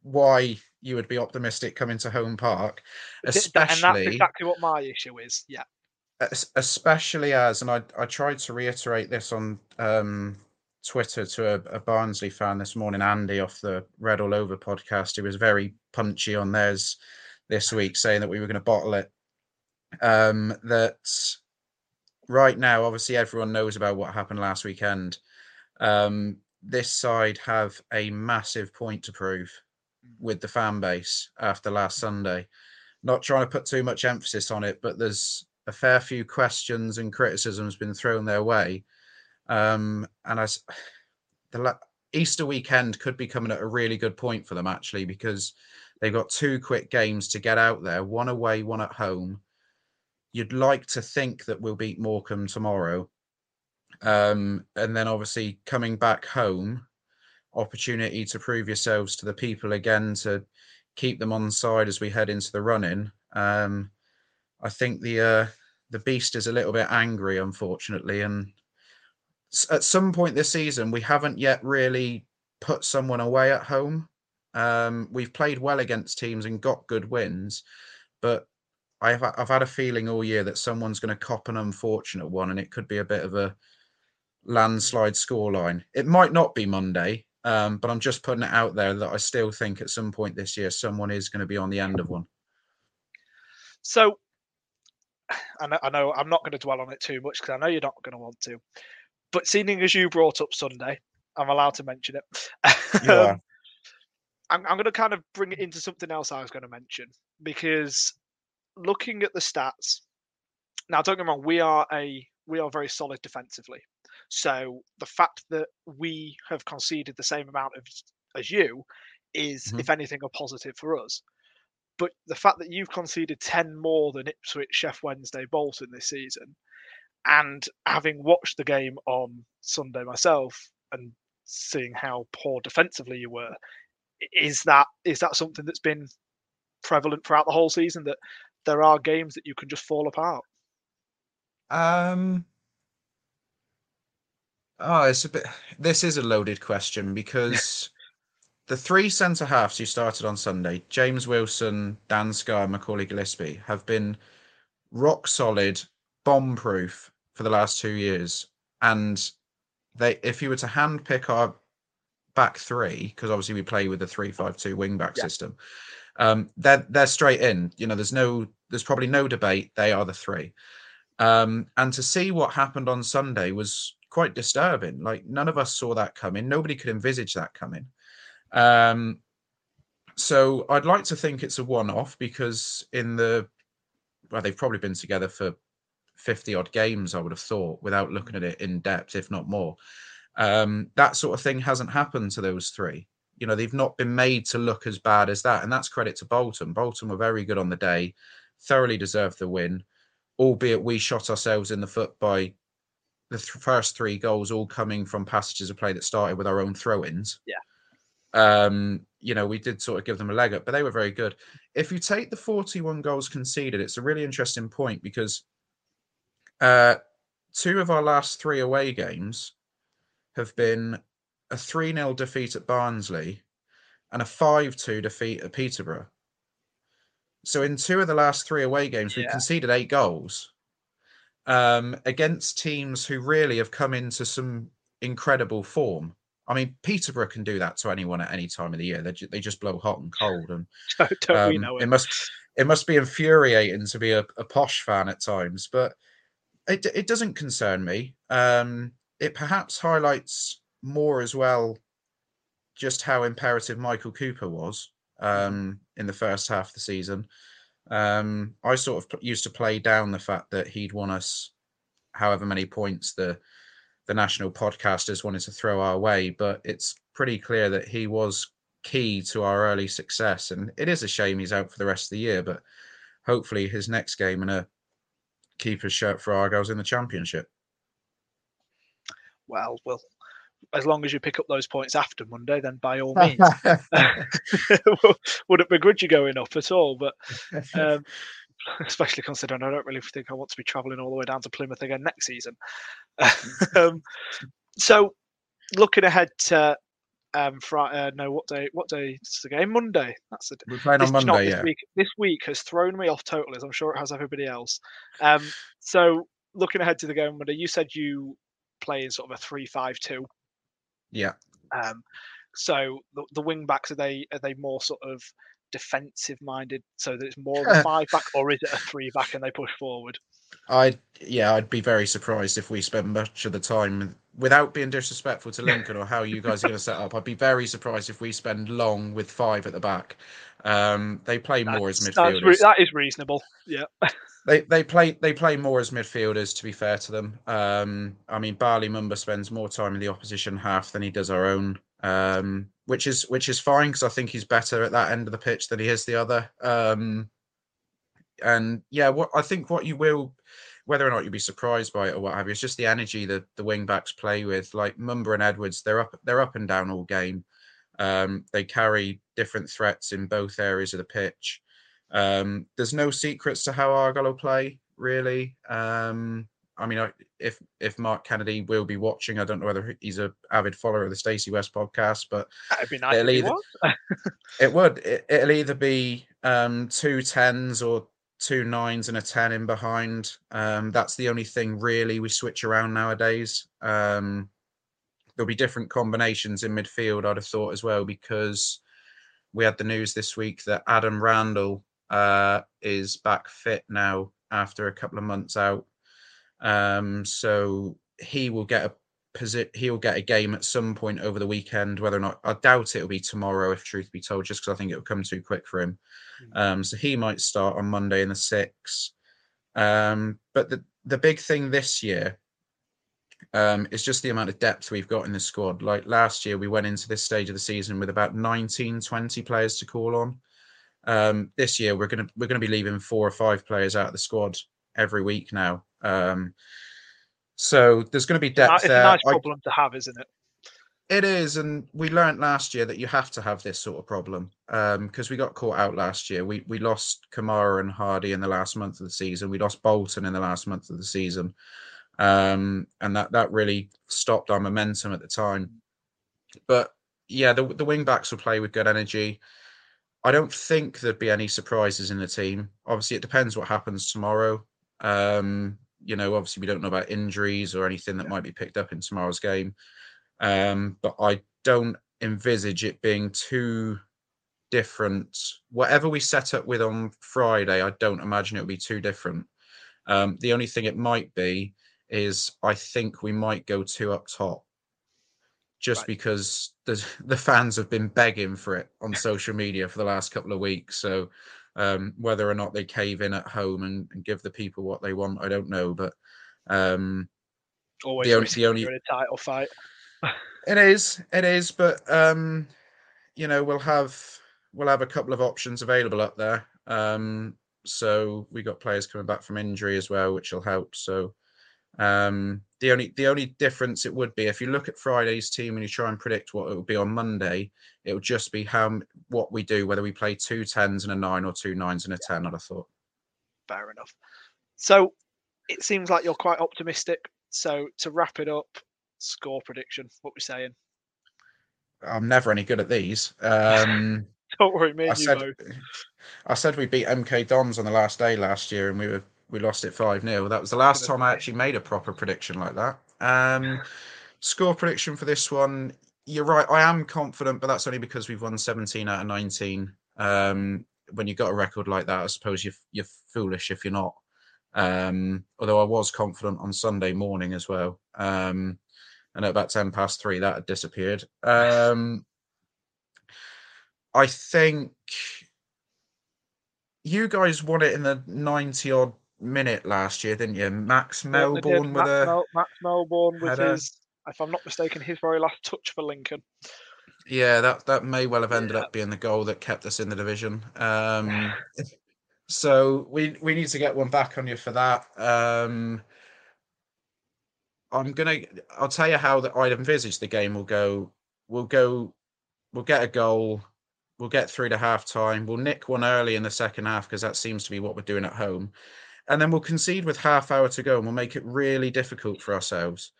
why you would be optimistic coming to Home Park, especially. And that's exactly what my issue is. Yeah. Especially as, and I tried to reiterate this on Twitter to a Barnsley fan this morning, Andy off the Red All Over podcast, who was very punchy on theirs this week, saying that we were going to bottle it. That right now, obviously, everyone knows about what happened last weekend. This side have a massive point to prove with the fan base after last Sunday. Not trying to put too much emphasis on it, but there's a fair few questions and criticisms been thrown their way. And the Easter weekend could be coming at a really good point for them, actually, because they've got 2 quick games to get out there, one away, one at home. You'd like to think that we'll beat Morecambe tomorrow. And then obviously coming back home, opportunity to prove yourselves to the people again, to keep them on side as we head into the run-in. I think the beast is a little bit angry, unfortunately. And at some point this season, we haven't yet really put someone away at home. We've played well against teams and got good wins, but I've had a feeling all year that someone's going to cop an unfortunate one, and it could be a bit of a landslide scoreline. It might not be Monday, but I'm just putting it out there that I still think at some point this year someone is going to be on the end of one. So, and I know I'm not going to dwell on it too much because I know you're not going to want to, but seeing as you brought up Sunday, I'm allowed to mention it. You are. I'm going to kind of bring it into something else I was going to mention, because looking at the stats now, don't get me wrong, we are very solid defensively. So the fact that we have conceded the same amount as you is, if anything, a positive for us. But the fact that you've conceded 10 more than Ipswich, Sheffield Wednesday, Bolton this season, and having watched the game on Sunday myself and seeing how poor defensively you were. Is that something that's been prevalent throughout the whole season, that there are games that you can just fall apart? This is a loaded question, because the 3 centre halves who started on Sunday, James Wilson, Dan Scar, Macaulay Gillespie, have been rock solid, bomb proof for the last 2 years. And if you were to handpick our back 3, because obviously we play with the 3-5-2 wing back system, they're straight in. You know, there's probably no debate. They are the 3. And to see what happened on Sunday was quite disturbing. Like, none of us saw that coming. Nobody could envisage that coming. So I'd like to think it's a one-off, because they've probably been together for 50 odd games, I would have thought, without looking at it in depth, if not more. That sort of thing hasn't happened to those 3. You know, they've not been made to look as bad as that. And that's credit to Bolton. Bolton were very good on the day, thoroughly deserved the win, albeit we shot ourselves in the foot by the first 3 goals, all coming from passages of play that started with our own throw-ins. Yeah. You know, we did sort of give them a leg up, but they were very good. If you take the 41 goals conceded, it's a really interesting point, because 2 of our last 3 away games have been a 3-0 defeat at Barnsley and a 5-2 defeat at Peterborough. So in 2 of the last 3 away games, we've conceded 8 goals against teams who really have come into some incredible form. I mean, Peterborough can do that to anyone at any time of the year. They just blow hot and cold, and we know it? It must be infuriating to be a posh fan at times, but it doesn't concern me. it perhaps highlights more as well just how imperative Michael Cooper was in the first half of the season. I sort of used to play down the fact that he'd won us however many points the national podcasters wanted to throw our way, but it's pretty clear that he was key to our early success. And it is a shame he's out for the rest of the year, but hopefully his next game in a keeper's shirt for Argyle's in the Championship. Well, as long as you pick up those points after Monday, then by all means. Wouldn't begrudge you going up at all, but especially considering I don't really think I want to be travelling all the way down to Plymouth again next season. So looking ahead to what day is the game? Monday. That's we're playing on Monday, yeah. This week has thrown me off totally, as I'm sure it has everybody else. So looking ahead to the game Monday, you said you play in sort of a 3-5-2. Yeah. So the wing backs, are they more sort of defensive minded, so that it's more of a 5-back, or is it a 3-back and they push forward? I'd be very surprised if we spend much of the time, without being disrespectful to Lincoln or how you guys are going to set up, I'd be very surprised if we spend long with 5 at the back. They play more as midfielders. That is reasonable. Yeah. They play more as midfielders, to be fair to them. I mean, Barley Mumba spends more time in the opposition half than he does our own, which is fine, because I think he's better at that end of the pitch than he is the other. Whether or not you'll be surprised by it or what have you, it's just the energy that the wing backs play with. Like Mumba and Edwards, they're up and down all game. They carry different threats in both areas of the pitch. There's no secrets to how Argyle will play, really. If Mark Kennedy will be watching, I don't know whether he's an avid follower of the Stacey West podcast, but that'd be nice if he was. It would. It'll either be 2 10s or 2 9s and a 10 in behind. That's the only thing really we switch around nowadays. There'll be different combinations in midfield, I'd have thought, as well, because we had the news this week that Adam Randall is back fit now after a couple of months out. So he will get a game at some point over the weekend. Whether or not, I doubt it'll be tomorrow, if truth be told, just because I think it'll come too quick for him. So he might start on Monday in the 6th. But the big thing this year is just the amount of depth we've got in the squad. Like last year, we went into this stage of the season with about 19, 20 players to call on. This year, we're gonna be leaving 4 or 5 players out of the squad every week now. So there's going to be depth. It's there. It's a nice problem to have, isn't it? It is, and we learnt last year that you have to have this sort of problem because we got caught out last year. We lost Kamara and Hardy in the last month of the season. We lost Bolton in the last month of the season, and that really stopped our momentum at the time. But yeah, the wing backs will play with good energy. I don't think there'd be any surprises in the team. Obviously, it depends what happens tomorrow. Obviously we don't know about injuries or anything that might be picked up in tomorrow's game. But I don't envisage it being too different. Whatever we set up with on Friday, I don't imagine it'll be too different. The only thing it might be is I think we might go 2 up top, just because the fans have been begging for it on social media for the last couple of weeks. So whether or not they cave in at home and give the people what they want, I don't know. But always the only in a title fight. It is. But we'll have a couple of options available up there. So we got players coming back from injury as well, which will help. So the only difference it would be, if you look at Friday's team and you try and predict what it will be on Monday, it would just be what we do, whether we play 2 10s and a 9 or 2 9s and a 10. I'd have thought. Fair enough. So it seems like you're quite optimistic. So to wrap it up, score prediction, what we're saying. I'm never any good at these. Don't worry, me and you both. I said we beat MK Dons on the last day last year and we lost it 5-0. That was the last time I actually made a proper prediction like that. Score prediction for this one, you're right, I am confident, but that's only because we've won 17 out of 19. When you've got a record like that, I suppose you're foolish if you're not. Although I was confident on Sunday morning as well. and at about 10 past three, that had disappeared. I think you guys won it in the 90-odd minute last year, didn't you? Max Melbourne with a... Max Melbourne with his, if I'm not mistaken, his very last touch for Lincoln. Yeah, that may well have ended up being the goal that kept us in the division. So we need to get one back on you for that. I'll tell you how that I'd envisage the game will go. We'll get a goal. We'll get through to half time. We'll nick one early in the second half because that seems to be what we're doing at home. And then we'll concede with half hour to go and we'll make it really difficult for ourselves.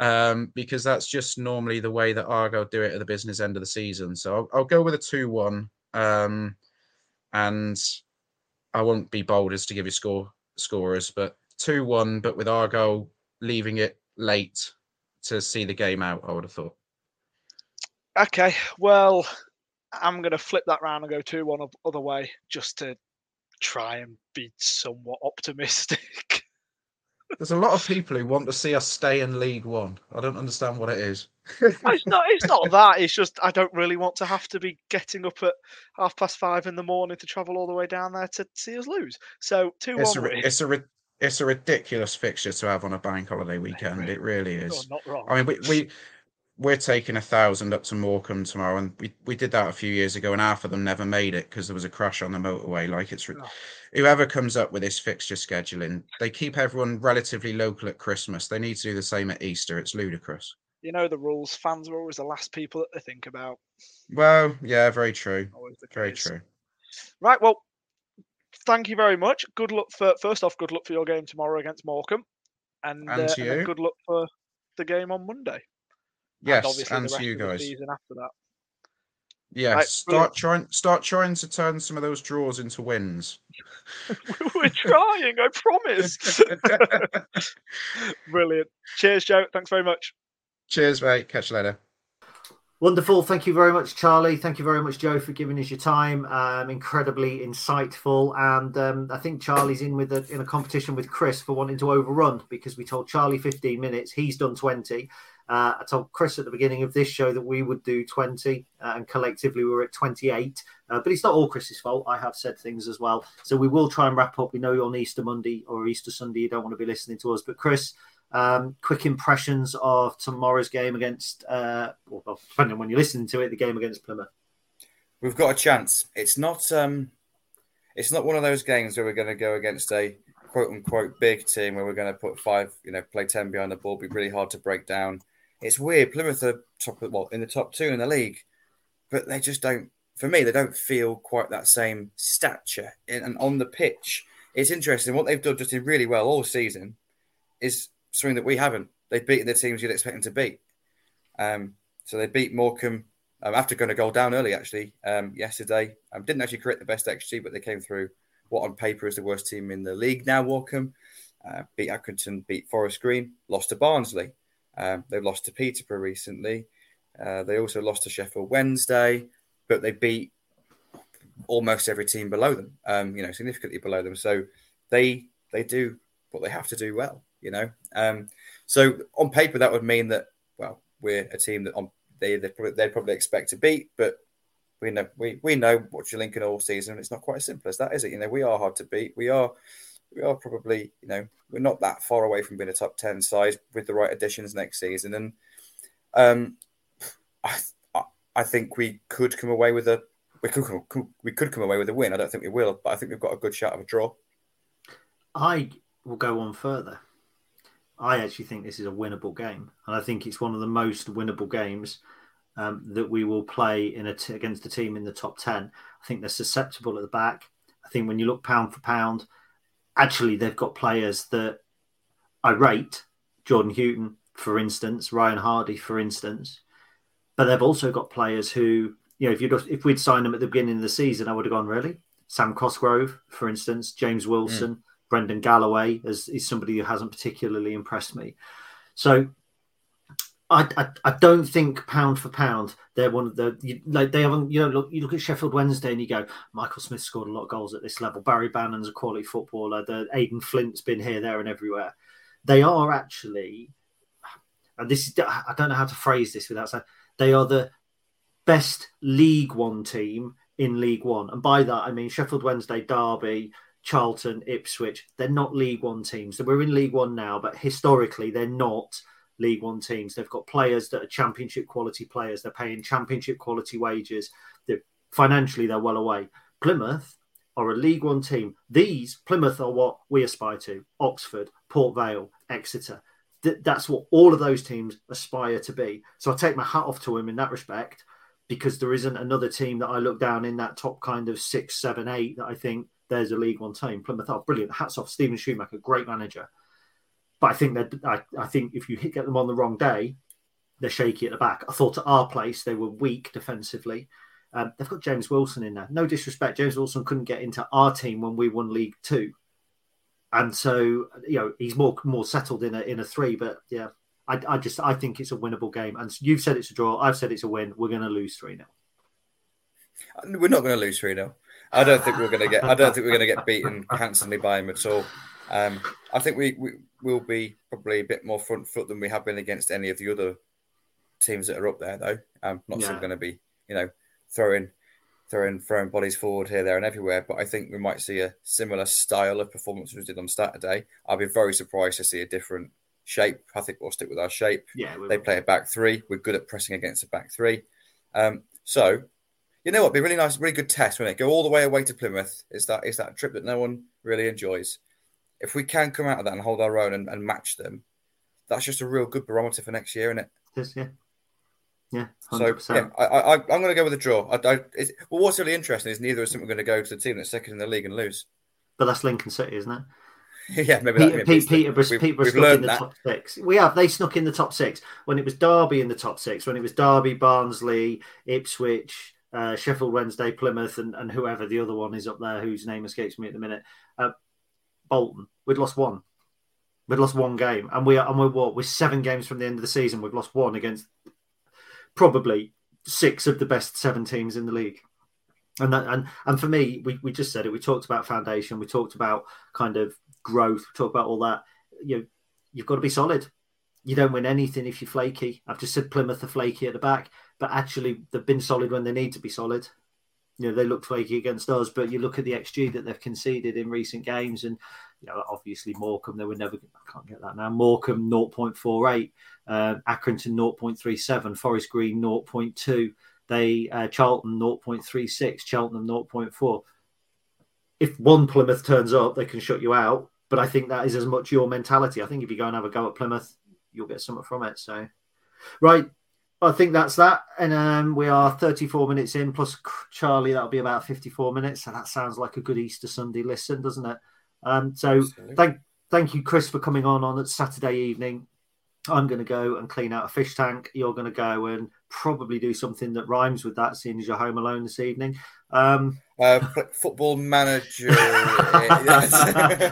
Because that's just normally the way that Argyle do it at the business end of the season. So I'll go with a 2-1, and I won't be bold as to give you scorers, but 2-1, but with Argyle leaving it late to see the game out, I would have thought. Okay, well, I'm going to flip that round and go 2-1 other way just to try and be somewhat optimistic. There's a lot of people who want to see us stay in League One. I don't understand what it is. It's not that. It's just I don't really want to have to be getting up at 5:30 in the morning to travel all the way down there to see us lose. So 2-1. It's a ridiculous fixture to have on a bank holiday weekend. It really is. You're not wrong. I mean, we're taking 1,000 up to Morecambe tomorrow, and we did that a few years ago, and half of them never made it because there was a crash on the motorway. Like, it's whoever comes up with this fixture scheduling, they keep everyone relatively local at Christmas. They need to do the same at Easter. It's ludicrous. You know the rules. Fans are always the last people that they think about. Well, yeah, very true. Very true. Right, well, thank you very much. Good luck good luck for your game tomorrow against Morecambe, and to you. And good luck for the game on Monday. Yes, and to you guys. After that. Yeah, right, start trying to turn some of those draws into wins. We're trying, I promise. Brilliant. Cheers, Joe. Thanks very much. Cheers, mate. Catch you later. Wonderful. Thank you very much, Charlie. Thank you very much, Joe, for giving us your time. Incredibly insightful. And I think Charlie's in a competition with Chris for wanting to overrun because we told Charlie 15 minutes. He's done 20. I told Chris at the beginning of this show that we would do 20, and collectively we were at 28. But it's not all Chris's fault. I have said things as well. So we will try and wrap up. We know on Easter Monday or Easter Sunday you don't want to be listening to us. But Chris, quick impressions of tomorrow's game against, well, depending on when you're listening to it, the game against Plymouth. We've got a chance. It's not one of those games where we're going to go against a quote-unquote big team where we're going to put 5, play 10 behind the ball, be really hard to break down. It's weird. Plymouth are in the top 2 in the league, but they just don't. For me, they don't feel quite that same stature. And on the pitch, it's interesting. What they've done just really well all season is something that we haven't. They've beaten the teams you'd expect them to beat. So they beat Morecambe after going a goal down early, actually, yesterday. Didn't actually create the best XG, but they came through what on paper is the worst team in the league now, Morecambe. Beat Accrington, beat Forest Green, lost to Barnsley. They've lost to Peterborough recently. They also lost to Sheffield Wednesday, but they beat almost every team below them, significantly below them. So they do what they have to do well, So on paper, that would mean that, well, we're a team that they'd probably expect to beat, but we know watching Lincoln all season, it's not quite as simple as that, is it? We are hard to beat. We are probably, we're not that far away from being a top 10 side with the right additions next season. And I think we could come away with a win. I don't think we will, but I think we've got a good shot of a draw. I will go on further. I actually think this is a winnable game. And I think it's one of the most winnable games that we will play against a team in the top 10. I think they're susceptible at the back. I think when you look pound for pound, actually, they've got players that I rate, Jordan Houghton, for instance, Ryan Hardy, for instance. But they've also got players who, if we'd signed them at the beginning of the season, I would have gone, really? Sam Cosgrove, for instance, James Wilson, Brendan Galloway is somebody who hasn't particularly impressed me. So I don't think pound for pound they're one of the they haven't you look at Sheffield Wednesday and you go Michael Smith scored a lot of goals at this level, Barry Bannon's a quality footballer, Aidan Flint's been here, there and everywhere. They are actually and this is, I don't know how to phrase this without saying, they are the best League One team in League One. And by that, I mean Sheffield Wednesday, Derby, Charlton, Ipswich. They're not League One teams. So we're in League One now, but historically they're not League One teams. They've got players that are Championship quality players. They're paying Championship quality wages. Financially, they're well away. Plymouth are a League One team. Plymouth are what we aspire to. Oxford, Port Vale, Exeter. That's what all of those teams aspire to be. So I take my hat off to them in that respect, because there isn't another team that I look down in that top kind of 6, 7, 8 that I think there's a League One team. Plymouth are brilliant. Hats off, Stephen Schumacher, great manager. But I think that I think if you get them on the wrong day, they're shaky at the back. I thought at our place they were weak defensively. They've got James Wilson in there. No disrespect, James Wilson couldn't get into our team when we won League Two, and so he's more settled in a three. But yeah, I think it's a winnable game. And you've said it's a draw. I've said it's a win. We're going to lose 3-0. We're not going to lose 3-0. I don't think we're going to get. I don't think we're going to get beaten handsomely by him at all. I think we will be probably a bit more front foot than we have been against any of the other teams that are up there, though. I'm not going to be throwing bodies forward here, there and everywhere. But I think we might see a similar style of performance we did on Saturday. I'll be very surprised to see a different shape. I think we'll stick with our shape. Yeah, they play a back three. We're good at pressing against a back three. So, you know what? It'd be really nice, really good test, wouldn't it? Go all the way away to Plymouth. It's that trip that no one really enjoys. If we can come out of that and hold our own and match them, that's just a real good barometer for next year, isn't it? Yes, yeah. Yeah, 100%. So yeah, I'm going to go with a draw. Well, what's really interesting is neither of us are going to go to the team that's second in the league and lose. But that's Lincoln City, isn't it? Yeah, maybe Peterborough snuck in the top six. We have. They snuck in the top six when it was Derby in the top six, when it was Derby, Barnsley, Ipswich, Sheffield Wednesday, Plymouth, and whoever the other one is up there whose name escapes me at the minute. Bolton. We'd lost one. We'd lost one game, and we're 7 games from the end of the season. We've lost one against probably 6 of the best 7 teams in the league. And for me, we just said it. We talked about foundation. We talked about kind of growth. We talked about all that. You've got to be solid. You don't win anything if you're flaky. I've just said Plymouth are flaky at the back, but actually they've been solid when they need to be solid. They looked flaky against us, but you look at the XG that they've conceded in recent games, and obviously Morecambe, they were never. I can't get that now. Morecambe 0.48, Accrington 0.37, Forest Green 0.2, Charlton 0.36, Cheltenham 0.4. If one Plymouth turns up, they can shut you out. But I think that is as much your mentality. I think if you go and have a go at Plymouth, you'll get something from it. So, right. I think that's that. And we are 34 minutes in, plus Charlie, that'll be about 54 minutes. So that sounds like a good Easter Sunday listen, doesn't it? Absolutely. Thank you, Chris, for coming on Saturday evening. I'm going to go and clean out a fish tank. You're going to go and probably do something that rhymes with that, seeing as you're home alone this evening. Football manager.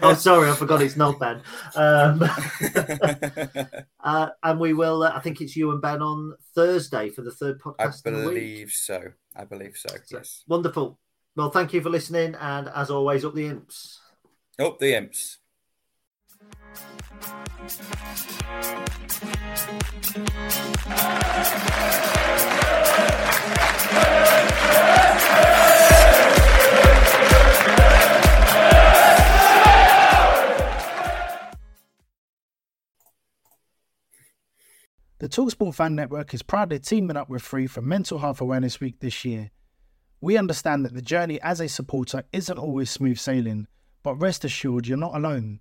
Oh, sorry, I forgot it's not Ben. And we will, I think it's you and Ben on Thursday for the third podcast. I believe so, yes. Wonderful. Well, thank you for listening. And as always, up the Imps. Up the Imps. The TalkSport Fan Network is proudly teaming up with Free for Mental Health Awareness Week this year. We understand that the journey as a supporter isn't always smooth sailing, but rest assured you're not alone.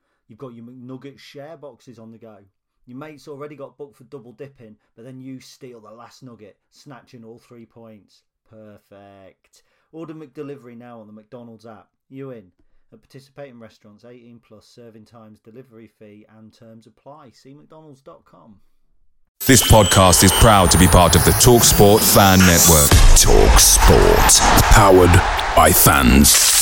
You've got your McNugget share boxes on the go. Your mate's already got booked for double dipping, but then you steal the last nugget, snatching all 3 points. Perfect. Order McDelivery now on the McDonald's app. You in. At participating restaurants, 18+, serving times, delivery fee and terms apply. See mcdonalds.com. This podcast is proud to be part of the TalkSport Fan Network. TalkSport. Powered by fans.